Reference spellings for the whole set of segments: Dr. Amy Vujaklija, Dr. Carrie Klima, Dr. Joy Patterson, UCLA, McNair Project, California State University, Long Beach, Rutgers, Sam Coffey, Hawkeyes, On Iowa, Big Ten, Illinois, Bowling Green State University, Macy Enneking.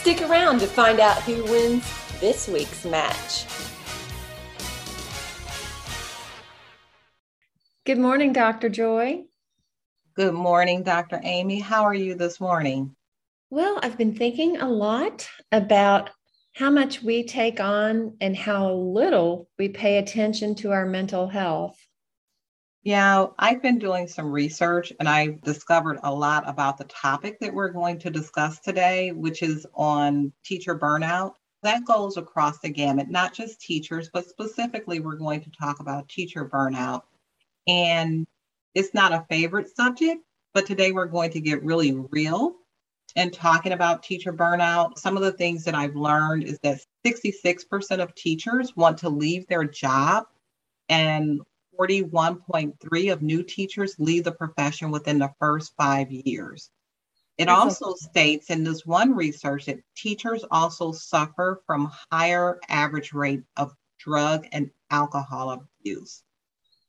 Stick around to find out who wins this week's match. Good morning, Dr. Joy. Good morning, Dr. Amy. How are you this morning? Well, I've been thinking a lot about how much we take on and how little we pay attention to our mental health. Yeah, I've been doing some research and I've discovered a lot about the topic that we're going to discuss today, which is on teacher burnout. That goes across the gamut, not just teachers, but specifically we're going to talk about teacher burnout. And it's not a favorite subject, but today we're going to get really real. And talking about teacher burnout, some of the things that I've learned is that 66% of teachers want to leave their job, and 41.3% of new teachers leave the profession within the first 5 years. It also states in this one research that teachers also suffer from higher average rate of drug and alcohol abuse.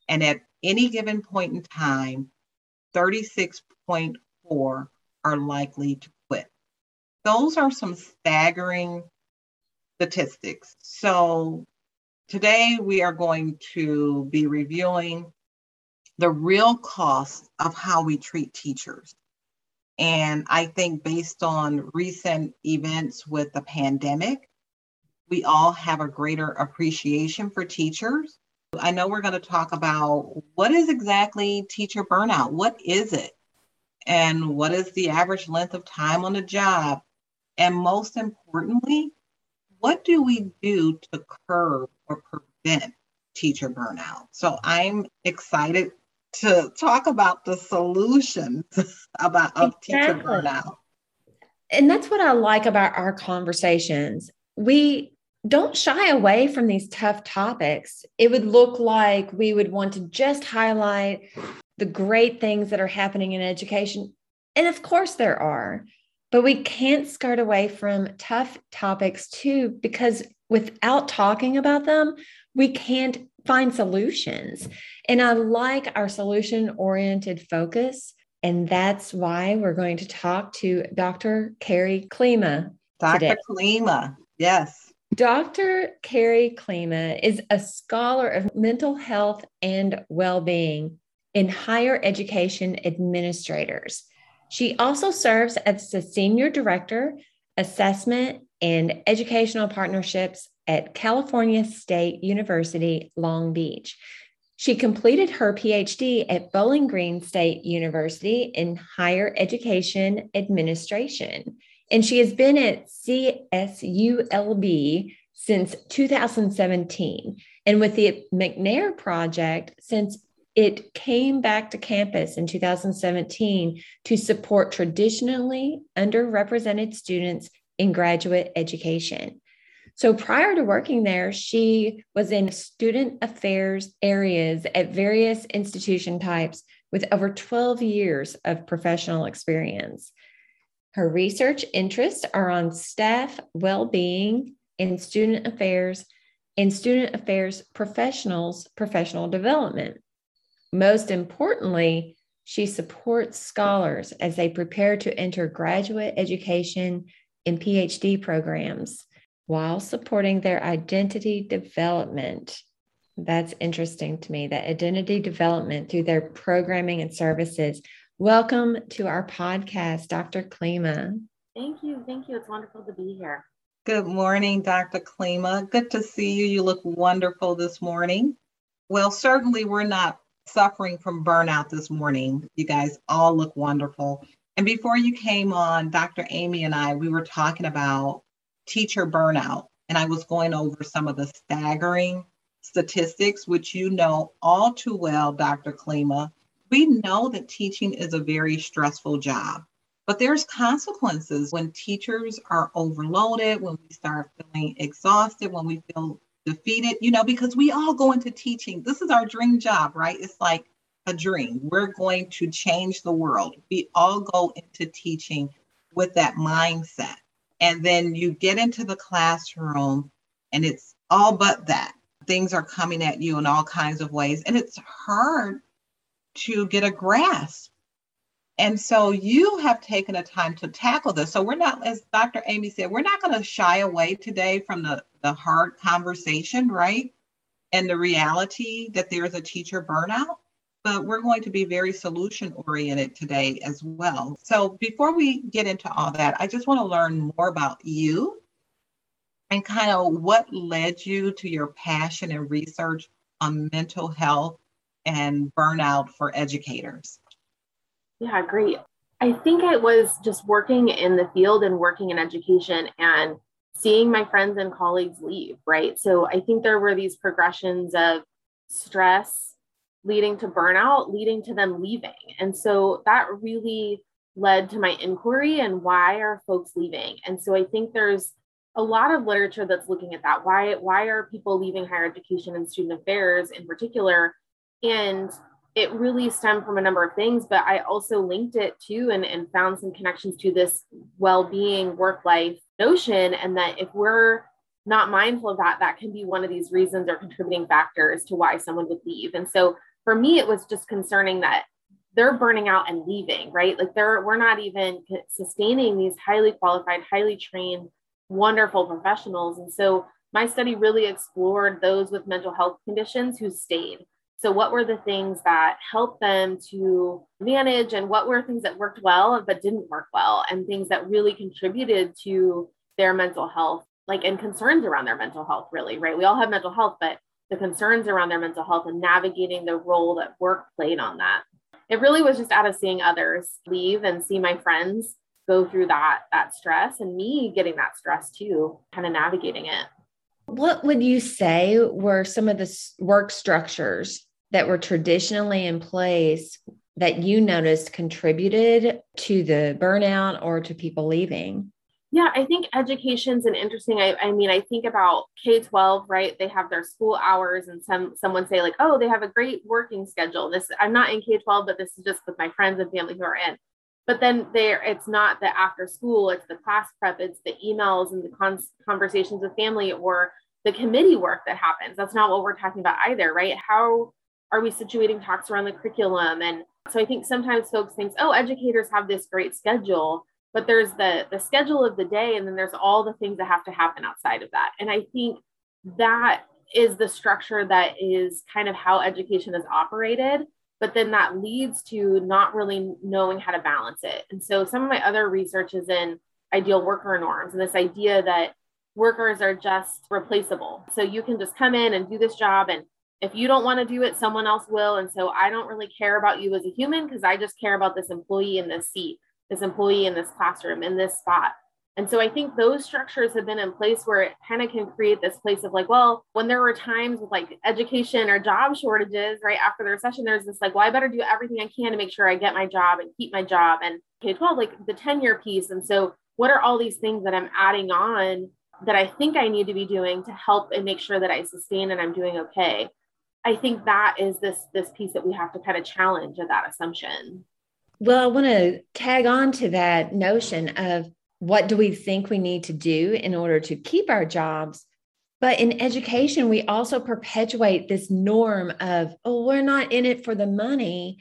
And at any given point in time, 36.4% are likely to quit. Those are some staggering statistics. So today we are going to be reviewing the real cost of how we treat teachers. And I think based on recent events with the pandemic, we all have a greater appreciation for teachers. I know we're going to talk about what is exactly teacher burnout? What is it? And what is the average length of time on a job? And most importantly, what do we do to curb or prevent teacher burnout? So I'm excited to talk about the solutions of teacher burnout. And that's what I like about our conversations. We don't shy away from these tough topics. It would look like we would want to just highlight the great things that are happening in education. And of course there are, but we can't skirt away from tough topics too, because without talking about them, we can't find solutions. And I like our solution-oriented focus. And that's why we're going to talk to Dr. Carrie Klima today. Dr. Klima, yes. Dr. Carrie Klima is a scholar of mental health and well-being in higher education administrators. She also serves as the Senior Director, Assessment and Educational Partnerships at California State University, Long Beach. She completed her PhD at Bowling Green State University in higher education administration, and she has been at CSULB since 2017, and with the McNair Project since it came back to campus in 2017 to support traditionally underrepresented students in graduate education. So prior to working there, she was in student affairs areas at various institution types with over 12 years of professional experience. Her research interests are on staff well-being and student affairs professionals' professional development. Most importantly, she supports scholars as they prepare to enter graduate education and PhD programs while supporting their identity development. That's interesting to me, that identity development through their programming and services. Welcome to our podcast, Dr. Klima. Thank you. Thank you. It's wonderful to be here. Good morning, Dr. Klima. Good to see you. You look wonderful this morning. Well, certainly we're not suffering from burnout this morning. You guys all look wonderful. And before you came on, Dr. Amy and I, we were talking about teacher burnout, and I was going over some of the staggering statistics, which you know all too well, Dr. Klima. We know that teaching is a very stressful job, but there's consequences when teachers are overloaded, when we start feeling exhausted, when we feel defeated, you know, because we all go into teaching. This is our dream job, right? It's like a dream. We're going to change the world. We all go into teaching with that mindset. And then you get into the classroom and it's all but that. Things are coming at you in all kinds of ways. And it's hard to get a grasp. And so you have taken the time to tackle this. So we're not, as Dr. Amy said, we're not going to shy away today from the hard conversation, right? And the reality that there's a teacher burnout. But we're going to be very solution oriented today as well. So before we get into all that, I just want to learn more about you and kind of what led you to your passion and research on mental health and burnout for educators. Yeah, great. I think it was just working in the field and working in education and seeing my friends and colleagues leave, right? So I think there were these progressions of stress leading to burnout, leading to them leaving. And so that really led to my inquiry and why are folks leaving? And so I think there's a lot of literature that's looking at that. Why are people leaving higher education and student affairs in particular? And it really stemmed from a number of things, but I also linked it to and found some connections to this well-being work-life notion. And that if we're not mindful of that, that can be one of these reasons or contributing factors to why someone would leave. And so for me, it was just concerning that they're burning out and leaving, right? Like we're not even sustaining these highly qualified, highly trained, wonderful professionals. And so my study really explored those with mental health conditions who stayed. So what were the things that helped them to manage, and what were things that worked well but didn't work well, and things that really contributed to their mental health, like, and concerns around their mental health, really, right? We all have mental health, but the concerns around their mental health and navigating the role that work played on that. It really was just out of seeing others leave and see my friends go through that stress and me getting that stress too, kind of navigating it. What would you say were some of the work structures that were traditionally in place that you noticed contributed to the burnout or to people leaving? Yeah, I think education's an interesting, I mean, I think about K-12, right? They have their school hours, and someone say like, oh, they have a great working schedule. I'm not in K-12, but this is just with my friends and family who are in. But then it's not the after school, it's the class prep, it's the emails and the conversations with family or the committee work that happens. That's not what we're talking about either, right? How are we situating talks around the curriculum? And so I think sometimes folks think, oh, educators have this great schedule, but there's the schedule of the day, and then there's all the things that have to happen outside of that. And I think that is the structure that is kind of how education is operated. But then that leads to not really knowing how to balance it. And so some of my other research is in ideal worker norms and this idea that workers are just replaceable. So you can just come in and do this job. And if you don't want to do it, someone else will. And so I don't really care about you as a human because I just care about this employee in this seat, this employee in this classroom, in this spot. And so I think those structures have been in place where it kind of can create this place of like, well, when there were times with like education or job shortages, right after the recession, there's this like, well, I better do everything I can to make sure I get my job and keep my job, and K-12, like the tenure piece. And so what are all these things that I'm adding on that I think I need to be doing to help and make sure that I sustain and I'm doing okay? I think that is this piece that we have to kind of challenge of that assumption. Well, I want to tag on to that notion of what do we think we need to do in order to keep our jobs? But in education, we also perpetuate this norm of, oh, we're not in it for the money.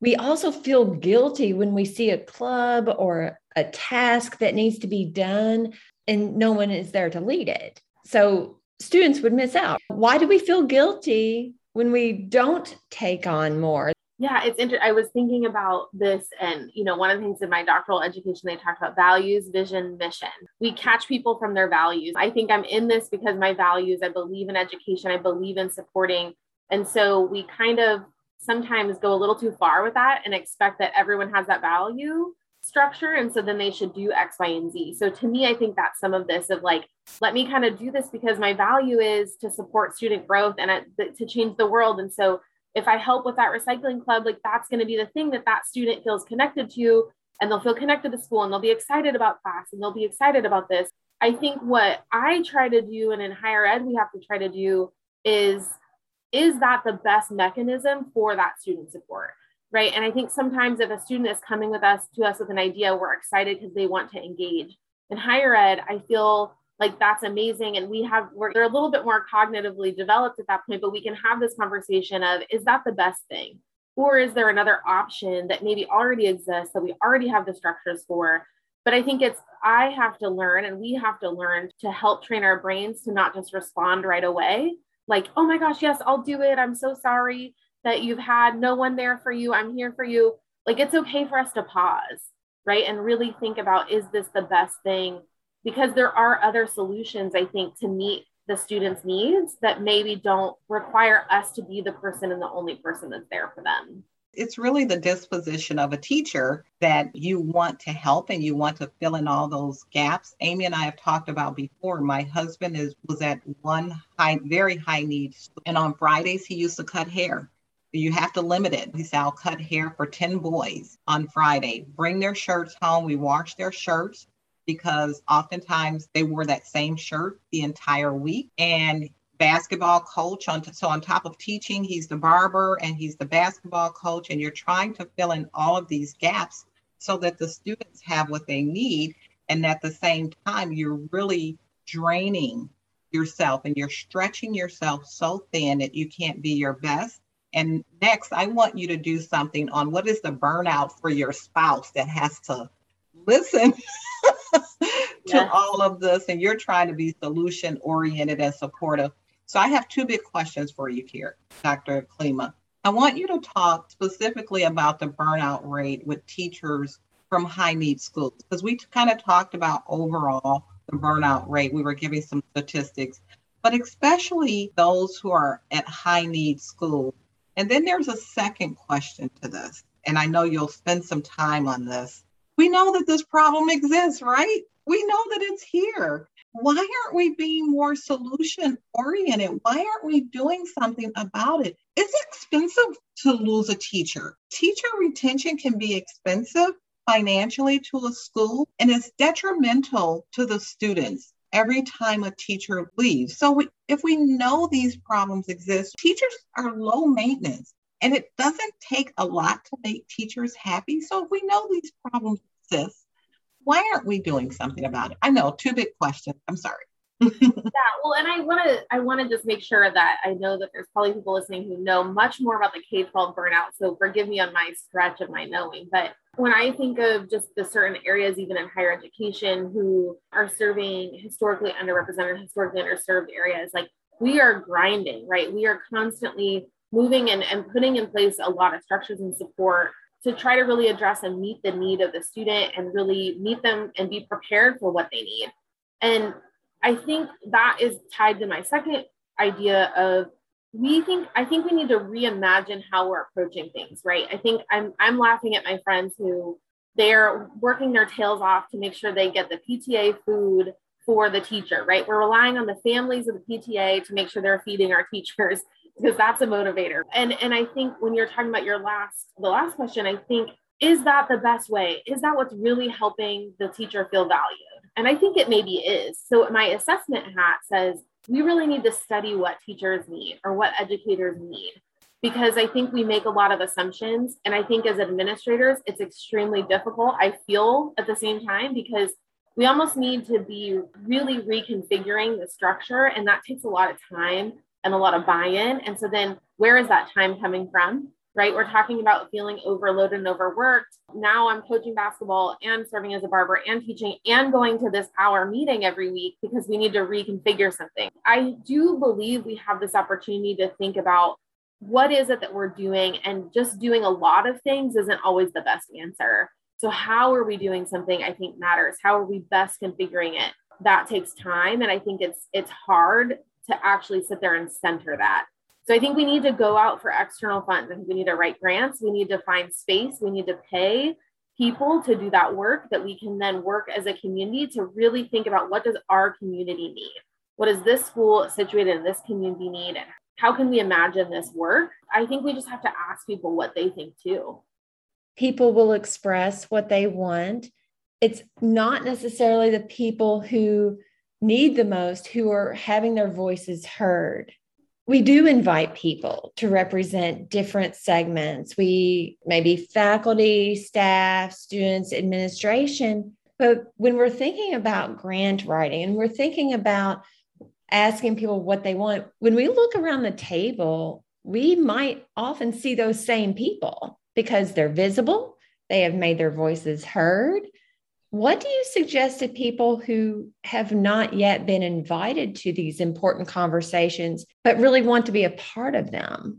We also feel guilty when we see a club or a task that needs to be done and no one is there to lead it. So students would miss out. Why do we feel guilty when we don't take on more? Yeah, it's interesting. I was thinking about this, and you know, one of the things in my doctoral education, they talk about values, vision, mission. We catch people from their values. I think I'm in this because my values, I believe in education, I believe in supporting. And so we kind of sometimes go a little too far with that and expect that everyone has that value structure. And so then they should do X, Y, and Z. So to me, I think that's some of this of like, let me kind of do this because my value is to support student growth and to change the world. And so if I help with that recycling club, like that's going to be the thing that that student feels connected to, and they'll feel connected to school and they'll be excited about class and they'll be excited about this. I think what I try to do, and in higher ed, we have to try to do is that the best mechanism for that student support, right? And I think sometimes if a student is coming to us with an idea, we're excited because they want to engage. In higher ed, I feel like that's amazing. And they're a little bit more cognitively developed at that point, but we can have this conversation of, is that the best thing? Or is there another option that maybe already exists that we already have the structures for? But I think I have to learn, and we have to learn to help train our brains to not just respond right away. Like, oh my gosh, yes, I'll do it. I'm so sorry that you've had no one there for you. I'm here for you. Like, it's okay for us to pause, right? And really think about, is this the best thing? Because there are other solutions, I think, to meet the students' needs that maybe don't require us to be the person and the only person that's there for them. It's really the disposition of a teacher that you want to help and you want to fill in all those gaps. Amy and I have talked about before. My husband was at one very high need, and on Fridays he used to cut hair. You have to limit it. He said, I'll cut hair for 10 boys on Friday. Bring their shirts home. We wash their shirts because oftentimes they wore that same shirt the entire week. And basketball coach. So on top of teaching, he's the barber and he's the basketball coach. And you're trying to fill in all of these gaps so that the students have what they need. And at the same time, you're really draining yourself and you're stretching yourself so thin that you can't be your best. And next, I want you to do something on what is the burnout for your spouse that has to listen to all of this, and you're trying to be solution oriented and supportive. So I have two big questions for you here, Dr. Klima. I want you to talk specifically about the burnout rate with teachers from high need schools, because we kind of talked about overall the burnout rate. We were giving some statistics, but especially those who are at high need school. And then there's a second question to this, and I know you'll spend some time on this. We know that this problem exists, right? We know that it's here. Why aren't we being more solution oriented? Why aren't we doing something about it? It's expensive to lose a teacher. Teacher retention can be expensive financially to a school, and it's detrimental to the students every time a teacher leaves. So if we know these problems exist, teachers are low maintenance. And it doesn't take a lot to make teachers happy. So if we know these problems exist, why aren't we doing something about it? I know, two big questions. I'm sorry. Yeah, well, and I want to just make sure that I know that there's probably people listening who know much more about the K-12 burnout. So forgive me on my stretch of my knowing. But when I think of just the certain areas, even in higher education, who are serving historically underrepresented, historically underserved areas, like we are grinding, right? We are constantly moving and putting in place a lot of structures and support to try to really address and meet the need of the student and really meet them and be prepared for what they need. And I think that is tied to my second idea of I think we need to reimagine how we're approaching things, right? I think I'm laughing at my friends who they're working their tails off to make sure they get the PTA food for the teacher, right? We're relying on the families of the PTA to make sure they're feeding our teachers, because that's a motivator. And I think when you're talking about the last question, I think, is that the best way? Is that what's really helping the teacher feel valued? And I think it maybe is. So my assessment hat says, we really need to study what teachers need or what educators need, because I think we make a lot of assumptions. And I think as administrators, it's extremely difficult. I feel at the same time, because we almost need to be really reconfiguring the structure. And that takes a lot of time and a lot of buy-in. And so then where is that time coming from, right? We're talking about feeling overloaded and overworked. Now I'm coaching basketball and serving as a barber and teaching and going to this hour meeting every week because we need to reconfigure something. I do believe we have this opportunity to think about what is it that we're doing, and just doing a lot of things isn't always the best answer. So how are we doing something, I think, matters. How are we best configuring it? That takes time. And I think it's hard to actually sit there and center that. So I think we need to go out for external funds. I think we need to write grants. We need to find space. We need to pay people to do that work that we can then work as a community to really think about, what does our community need? What does this school situated in this community need? And how can we imagine this work? I think we just have to ask people what they think too. People will express what they want. It's not necessarily the people who need the most who are having their voices heard. We do invite people to represent different segments. We maybe faculty, staff, students, administration. But when we're thinking about grant writing and we're thinking about asking people what they want, when we look around the table, we might often see those same people because they're visible. They have made their voices heard. What do you suggest to people who have not yet been invited to these important conversations, but really want to be a part of them?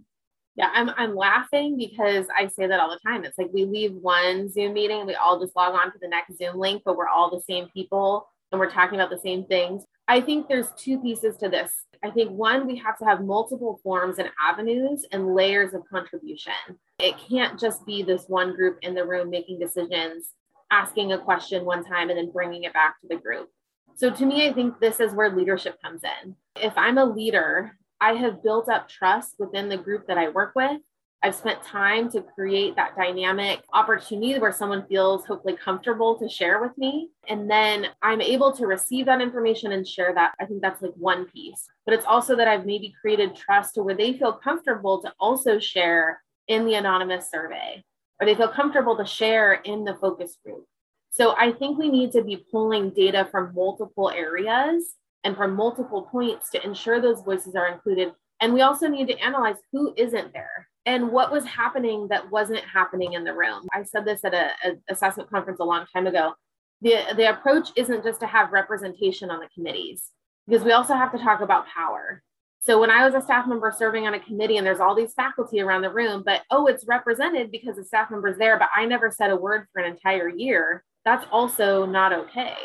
Yeah, I'm laughing because I say that all the time. It's like we leave one Zoom meeting, we all just log on to the next Zoom link, but we're all the same people and we're talking about the same things. I think there's two pieces to this. I think one, we have to have multiple forms and avenues and layers of contribution. It can't just be this one group in the room making decisions, asking a question one time and then bringing it back to the group. So to me, I think this is where leadership comes in. If I'm a leader, I have built up trust within the group that I work with. I've spent time to create that dynamic opportunity where someone feels hopefully comfortable to share with me. And then I'm able to receive that information and share that. I think that's like one piece, but it's also that I've maybe created trust to where they feel comfortable to also share in the anonymous survey, or they feel comfortable to share in the focus group. So I think we need to be pulling data from multiple areas and from multiple points to ensure those voices are included. And we also need to analyze who isn't there and what was happening that wasn't happening in the room. I said this at an assessment conference a long time ago. The approach isn't just to have representation on the committees, because we also have to talk about power. So when I was a staff member serving on a committee and there's all these faculty around the room, but oh, it's represented because the staff member's there, but I never said a word for an entire year, that's also not okay.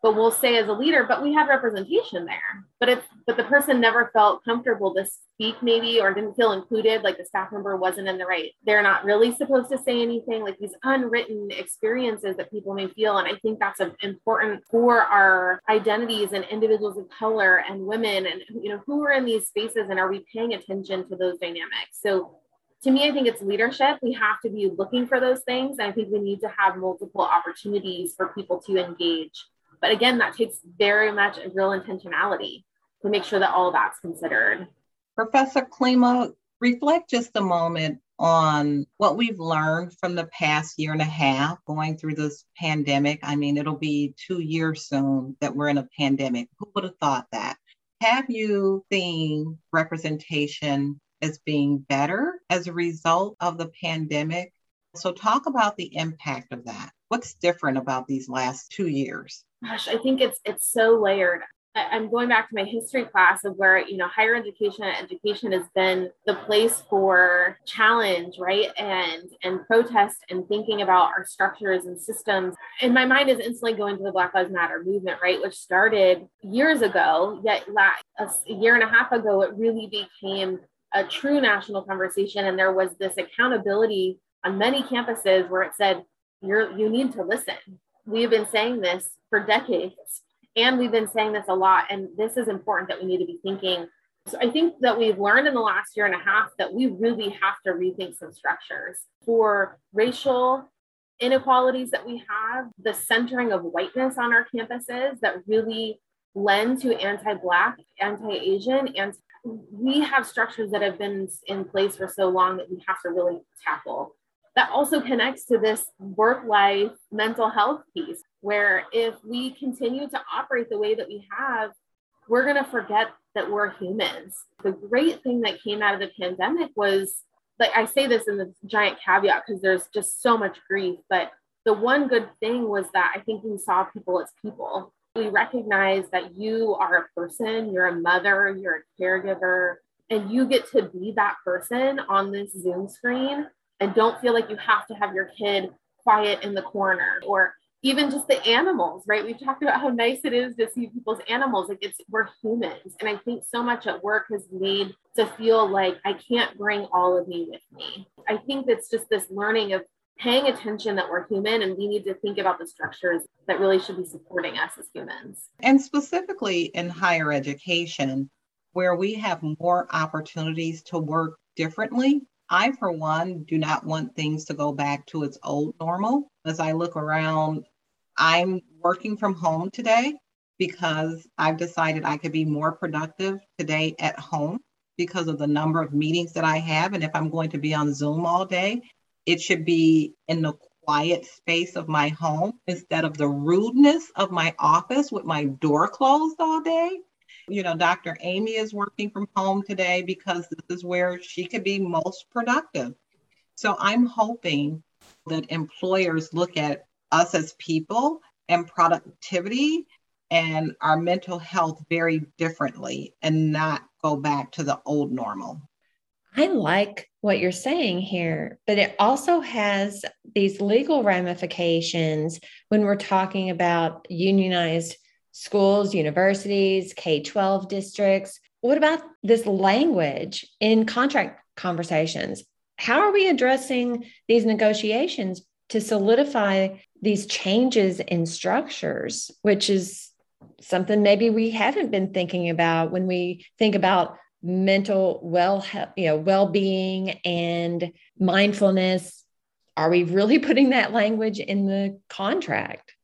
But we'll say as a leader, but we had representation there, but the person never felt comfortable to speak maybe, or didn't feel included, like the staff member wasn't in the right. They're not really supposed to say anything, like these unwritten experiences that people may feel. And I think that's important for our identities and individuals of color and women and, you know, who are in these spaces, and are we paying attention to those dynamics? So to me, I think it's leadership. We have to be looking for those things. And I think we need to have multiple opportunities for people to engage. But again, that takes very much a real intentionality to make sure that all that's considered. Professor Klima, reflect just a moment on what we've learned from the past year and a half going through this pandemic. I mean, it'll be 2 years soon that we're in a pandemic. Who would have thought that? Have you seen representation as being better as a result of the pandemic? So talk about the impact of that. What's different about these last 2 years? Gosh, I think it's so layered. I'm going back to my history class of where, you know, higher education and education has been the place for challenge, right? And protest and thinking about our structures and systems. And my mind is instantly going to the Black Lives Matter movement, right? Which started years ago, yet a year and a half ago, it really became a true national conversation. And there was this accountability on many campuses where it said, You need to listen. We've been saying this for decades, and we've been saying this a lot. And this is important that we need to be thinking. So I think that we've learned in the last year and a half that we really have to rethink some structures for racial inequalities that we have, the centering of whiteness on our campuses that really lend to anti-Black, anti-Asian, and we have structures that have been in place for so long that we have to really tackle. That also connects to this work-life mental health piece, where if we continue to operate the way that we have, we're going to forget that we're humans. The great thing that came out of the pandemic was, like I say this in the giant caveat because there's just so much grief, but the one good thing was that I think we saw people as people. We recognize that you are a person, you're a mother, you're a caregiver, and you get to be that person on this Zoom screen. And don't feel like you have to have your kid quiet in the corner, or even just the animals, right? We've talked about how nice it is to see people's animals. Like we're humans. And I think so much at work has made to feel like I can't bring all of me with me. I think it's just this learning of paying attention that we're human and we need to think about the structures that really should be supporting us as humans. And specifically in higher education, where we have more opportunities to work differently. I, for one, do not want things to go back to its old normal. As I look around, I'm working from home today because I've decided I could be more productive today at home because of the number of meetings that I have. And if I'm going to be on Zoom all day, it should be in the quiet space of my home instead of the rudeness of my office with my door closed all day. You know, Dr. Amy is working from home today because this is where she could be most productive. So I'm hoping that employers look at us as people and productivity and our mental health very differently and not go back to the old normal. I like what you're saying here, but it also has these legal ramifications when we're talking about unionized schools, universities, K-12 districts. What about this language in contract conversations? How are we addressing these negotiations to solidify these changes in structures, which is something maybe we haven't been thinking about when we think about mental well-being and mindfulness? Are we really putting that language in the contract?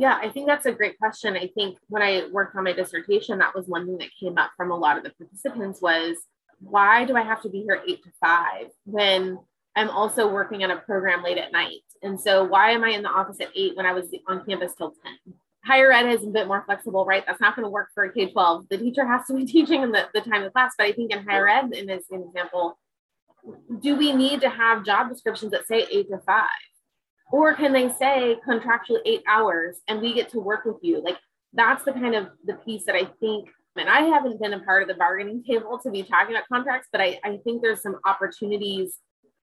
Yeah, I think that's a great question. I think when I worked on my dissertation, that was one thing that came up from a lot of the participants was, why do I have to be here 8 to 5 when I'm also working on a program late at night? And so why am I in the office at 8 when I was on campus till 10? Higher ed is a bit more flexible, right? That's not going to work for K-12. The teacher has to be teaching in the time of class. But I think in higher ed, in this example, do we need to have job descriptions that say 8 to 5? Or can they say contractually 8 hours and we get to work with you? Like, that's the kind of the piece that I think, and I haven't been a part of the bargaining table to be talking about contracts, but I think there's some opportunities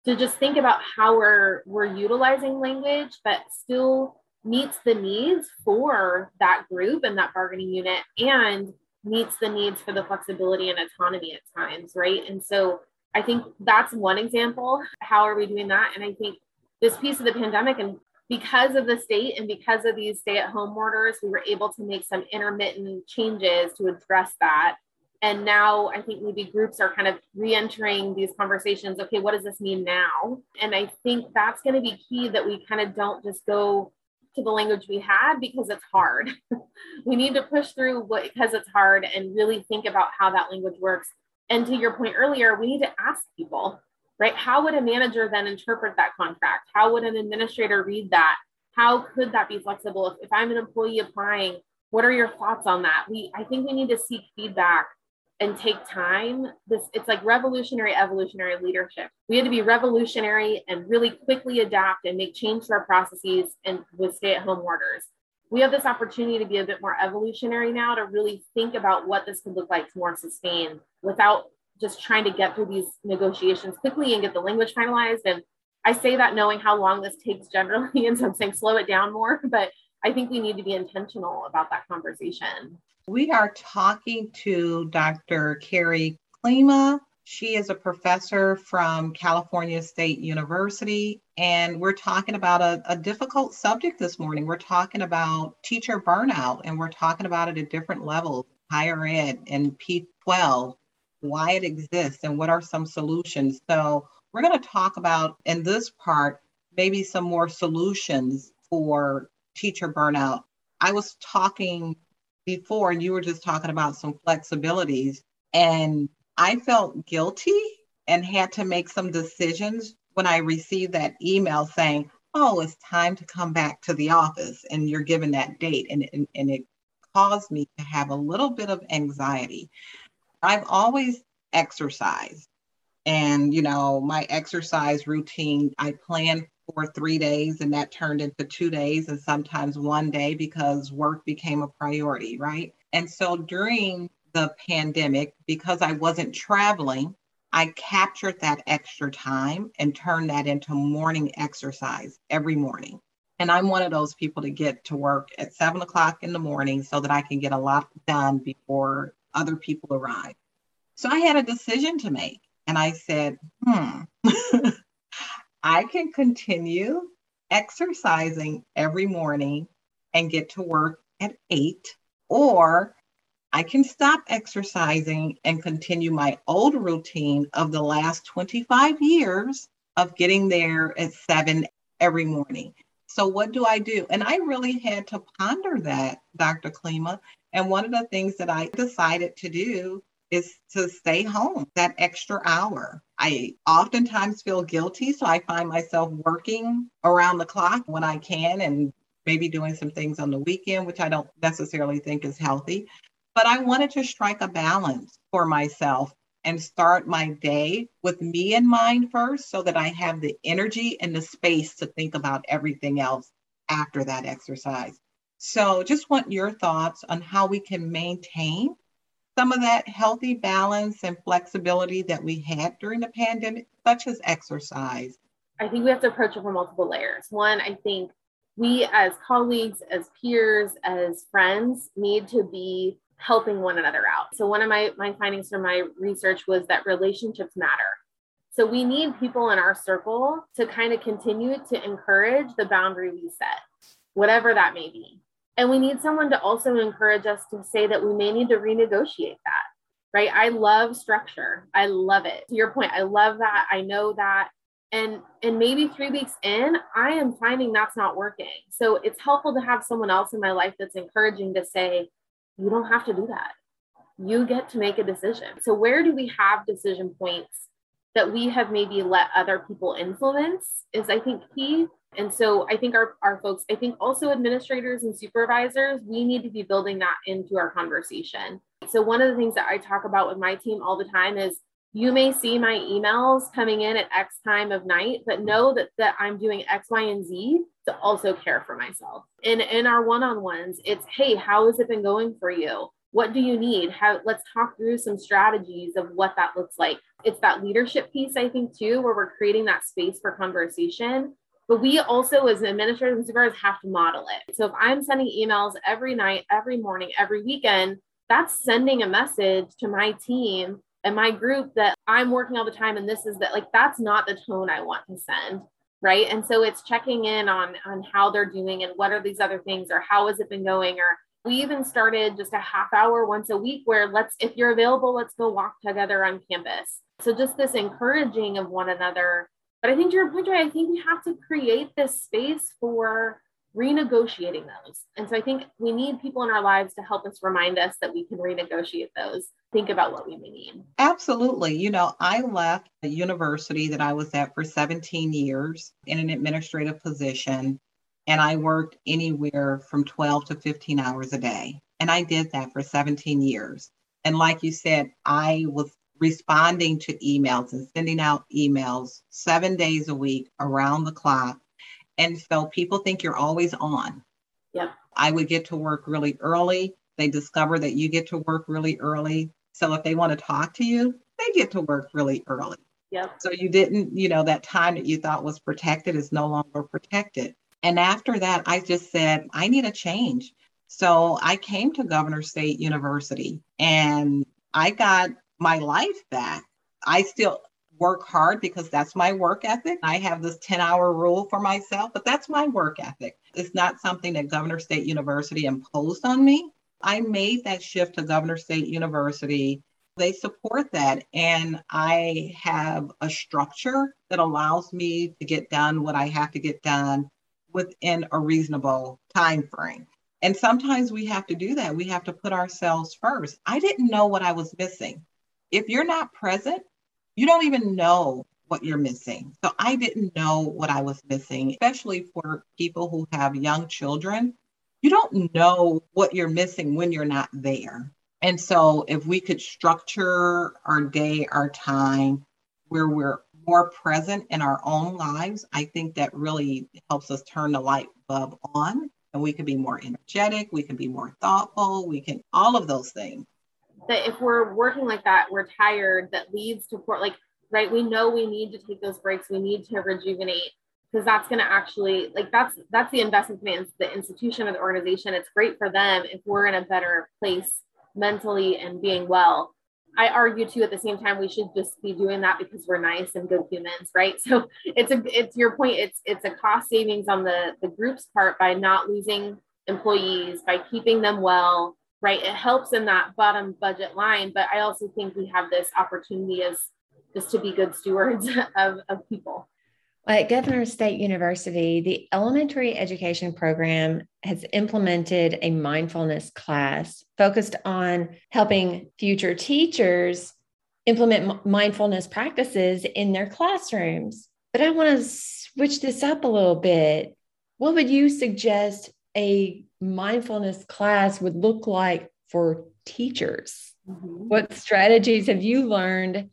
to just think about how we're utilizing language that still meets the needs for that group and that bargaining unit and meets the needs for the flexibility and autonomy at times, right? And so I think that's one example. How are we doing that? And I think this piece of the pandemic, and because of the state and because of these stay-at-home orders, we were able to make some intermittent changes to address that. And now I think maybe groups are kind of re-entering these conversations. Okay, what does this mean now? And I think that's going to be key, that we kind of don't just go to the language we had because it's hard. We need to push through because it's hard and really think about how that language works. And to your point earlier, we need to ask people. Right? How would a manager then interpret that contract? How would an administrator read that? How could that be flexible? If I'm an employee applying, what are your thoughts on that? I think we need to seek feedback and take time. It's like revolutionary, evolutionary leadership. We had to be revolutionary and really quickly adapt and make change to our processes and with stay-at-home orders. We have this opportunity to be a bit more evolutionary now, to really think about what this could look like more sustained without just trying to get through these negotiations quickly and get the language finalized. And I say that knowing how long this takes generally, and so I'm saying slow it down more, but I think we need to be intentional about that conversation. We are talking to Dr. Carrie Klima. She is a professor from California State University, and we're talking about a difficult subject this morning. We're talking about teacher burnout, and we're talking about it at different levels, higher ed and P-12. Why it exists and what are some solutions. So we're going to talk about in this part, maybe some more solutions for teacher burnout. I was talking before and you were just talking about some flexibilities, and I felt guilty and had to make some decisions when I received that email saying, oh, it's time to come back to the office and you're given that date. And it caused me to have a little bit of anxiety. I've always exercised, and, you know, my exercise routine, I planned for 3 days and that turned into 2 days and sometimes 1 day because work became a priority, right? And so during the pandemic, because I wasn't traveling, I captured that extra time and turned that into morning exercise every morning. And I'm one of those people to get to work at 7 o'clock in the morning so that I can get a lot done before other people arrive. So I had a decision to make, and I said, I can continue exercising every morning and get to work at 8, or I can stop exercising and continue my old routine of the last 25 years of getting there at 7 every morning. So what do I do? And I really had to ponder that, Dr. Klima. And one of the things that I decided to do is to stay home that extra hour. I oftentimes feel guilty, so I find myself working around the clock when I can and maybe doing some things on the weekend, which I don't necessarily think is healthy. But I wanted to strike a balance for myself and start my day with me in mind first so that I have the energy and the space to think about everything else after that exercise. So just want your thoughts on how we can maintain some of that healthy balance and flexibility that we had during the pandemic, such as exercise. I think we have to approach it from multiple layers. One, I think we as colleagues, as peers, as friends need to be helping one another out. So one of my findings from my research was that relationships matter. So we need people in our circle to kind of continue to encourage the boundary we set, whatever that may be. And we need someone to also encourage us to say that we may need to renegotiate that, right? I love structure. I love it. To your point, I love that. I know that. And maybe 3 weeks in, I am finding that's not working. So it's helpful to have someone else in my life that's encouraging to say, you don't have to do that. You get to make a decision. So where do we have decision points that we have maybe let other people influence is, I think, key. And so I think our folks, I think also administrators and supervisors, we need to be building that into our conversation. So one of the things that I talk about with my team all the time is you may see my emails coming in at X time of night, but know that I'm doing X, Y, and Z to also care for myself. And in our one-on-ones, it's, hey, how has it been going for you? What do you need? Let's talk through some strategies of what that looks like. It's that leadership piece, I think, too, where we're creating that space for conversation. But we also, as administrators and supervisors, have to model it. So if I'm sending emails every night, every morning, every weekend, that's sending a message to my team and my group that I'm working all the time. And this is that, like, that's not the tone I want to send. Right. And so it's checking in on how they're doing and what are these other things or how has it been going? Or we even started just a half hour once a week where if you're available, let's go walk together on campus. So just this encouraging of one another. But I think to your point, Joy, I think we have to create this space for renegotiating those. And so I think we need people in our lives to help us remind us that we can renegotiate those. Think about what we may need. Absolutely. You know, I left the university that I was at for 17 years in an administrative position, and I worked anywhere from 12 to 15 hours a day. And I did that for 17 years. And like you said, I was responding to emails and sending out emails 7 days a week around the clock. And so people think you're always on. Yep. I would get to work really early. They discover that you get to work really early. So if they want to talk to you, they get to work really early. Yep. So you didn't, that time that you thought was protected is no longer protected. And after that, I just said, I need a change. So I came to Governor State University and I got my life back. I still work hard because that's my work ethic. I have this 10-hour rule for myself, but that's my work ethic. It's not something that Governor State University imposed on me. I made that shift to Governor State University. They support that. And I have a structure that allows me to get done what I have to get done within a reasonable time frame. And sometimes we have to do that. We have to put ourselves first. I didn't know what I was missing. If you're not present, you don't even know what you're missing. So I didn't know what I was missing, especially for people who have young children. You don't know what you're missing when you're not there. And so if we could structure our day, our time, where we're more present in our own lives, I think that really helps us turn the light bulb on and we can be more energetic, we can be more thoughtful, we can all of those things. That if we're working like that, we're tired, that leads to poor, right? We know we need to take those breaks, we need to rejuvenate. because that's going to actually, like, that's the investment in the institution or the organization. It's great for them if we're in a better place mentally and being well. I argue too, at the same time, we should just be doing that because we're nice and good humans, right? So it's your point. It's a cost savings on the group's part by not losing employees, by keeping them well, right? It helps in that bottom budget line, but I also think we have this opportunity as just to be good stewards of people. At Governor State University, the elementary education program has implemented a mindfulness class focused on helping future teachers implement mindfulness practices in their classrooms. But I want to switch this up a little bit. What would you suggest a mindfulness class would look like for teachers? Mm-hmm. What strategies have you learned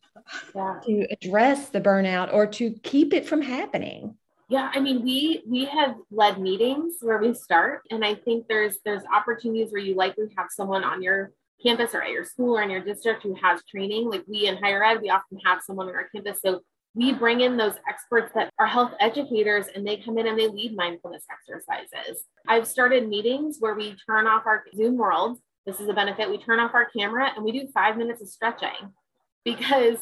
to address the burnout or to keep it from happening? Yeah, I mean, we have led meetings where we start, and I think there's opportunities where you likely have someone on your campus or at your school or in your district who has training. Like we in higher ed, we often have someone on our campus. So we bring in those experts that are health educators, and they come in and they lead mindfulness exercises. I've started meetings where we turn off our Zoom world. This is a benefit. We turn off our camera and we do 5 minutes of stretching, because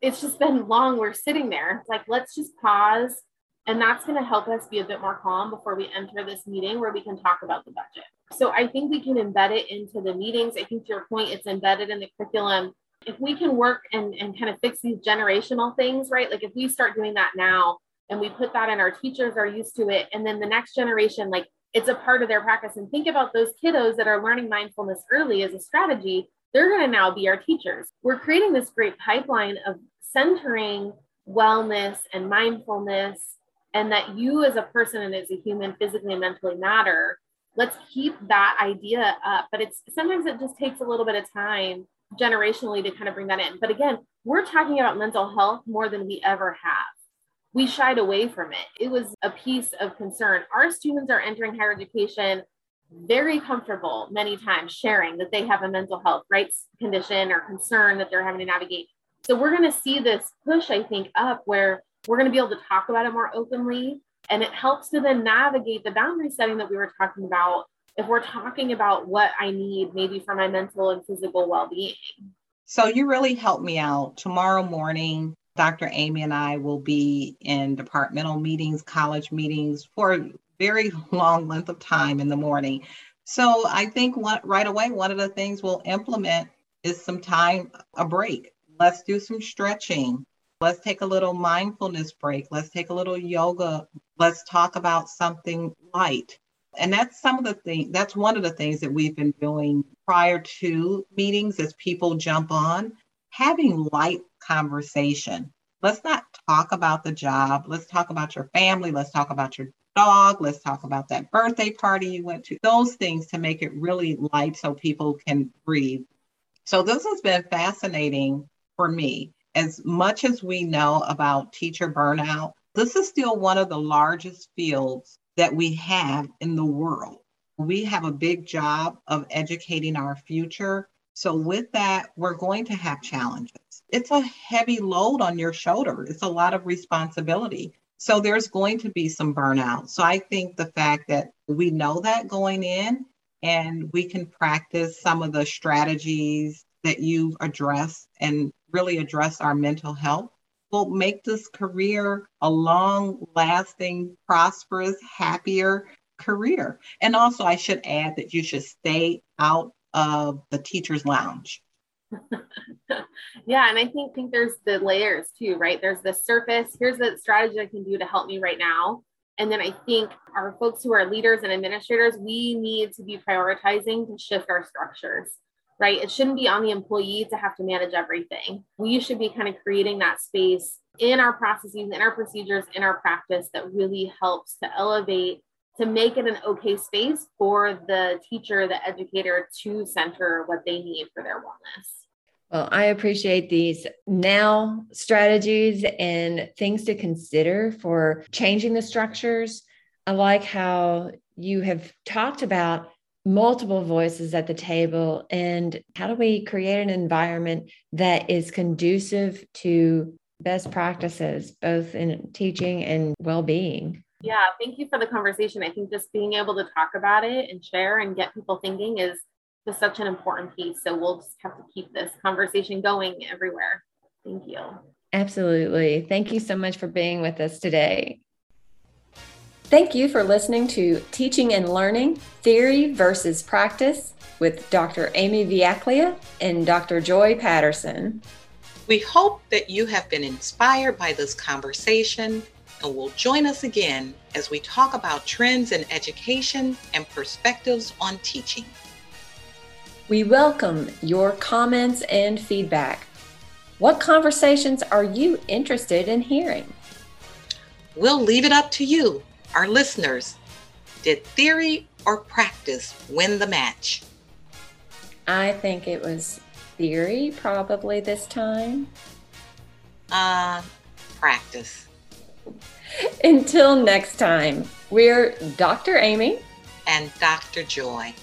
it's just been long. We're sitting there like, let's just pause. And that's going to help us be a bit more calm before we enter this meeting where we can talk about the budget. So I think we can embed it into the meetings. I think to your point, it's embedded in the curriculum. If we can work and kind of fix these generational things, right? Like if we start doing that now and we put that in, our teachers are used to it. And then the next generation, like it's a part of their practice. And think about those kiddos that are learning mindfulness early as a strategy. They're going to now be our teachers. We're creating this great pipeline of centering wellness and mindfulness, and that you as a person and as a human physically and mentally matter. Let's keep that idea up. But it's sometimes it just takes a little bit of time generationally to kind of bring that in. But again, we're talking about mental health more than we ever have. We shied away from it. It was a piece of concern. Our students are entering higher education very comfortable many times sharing that they have a mental health rights condition or concern that they're having to navigate. So we're going to see this push, I think, up where we're going to be able to talk about it more openly. And it helps to then navigate the boundary setting that we were talking about. If we're talking about what I need maybe for my mental and physical well-being. So you really helped me out. Tomorrow morning, Dr. Amy and I will be in departmental meetings, college meetings for a very long length of time in the morning. So I think right away, one of the things we'll implement is some time, a break. Let's do some stretching. Let's take a little mindfulness break. Let's take a little yoga. Let's talk about something light. And that's some of the things, that's one of the things that we've been doing prior to meetings as people jump on, having light conversation. Let's not talk about the job. Let's talk about your family. Let's talk about your dog. Let's talk about that birthday party you went to. Those things to make it really light so people can breathe. So this has been fascinating for me. As much as we know about teacher burnout, this is still one of the largest fields that we have in the world. We have a big job of educating our future. So with that, we're going to have challenges. It's a heavy load on your shoulder. It's a lot of responsibility. So there's going to be some burnout. So I think the fact that we know that going in and we can practice some of the strategies that you've addressed and really address our mental health will make this career a long-lasting, prosperous, happier career. And also, I should add that you should stay out of the teacher's lounge. Yeah, and I think there's the layers too, right? There's the surface. Here's the strategy I can do to help me right now. And then I think our folks who are leaders and administrators, we need to be prioritizing to shift our structures, right? It shouldn't be on the employee to have to manage everything. We should be kind of creating that space in our processes, in our procedures, in our practice that really helps to elevate, to make it an okay space for the teacher, the educator to center what they need for their wellness. Well, I appreciate these now strategies and things to consider for changing the structures. I like how you have talked about multiple voices at the table and how do we create an environment that is conducive to best practices, both in teaching and well-being. Yeah, thank you for the conversation. I think just being able to talk about it and share and get people thinking is just such an important piece. So we'll just have to keep this conversation going everywhere. Thank you. Absolutely. Thank you so much for being with us today. Thank you for listening to Teaching and Learning, Theory versus Practice with Dr. Amy Vujaklija and Dr. Joy Patterson. We hope that you have been inspired by this conversation and will join us again as we talk about trends in education and perspectives on teaching. We welcome your comments and feedback. What conversations are you interested in hearing? We'll leave it up to you, our listeners. Did theory or practice win the match? I think it was theory probably this time. Practice. Until next time, we're Dr. Amy and Dr. Joy.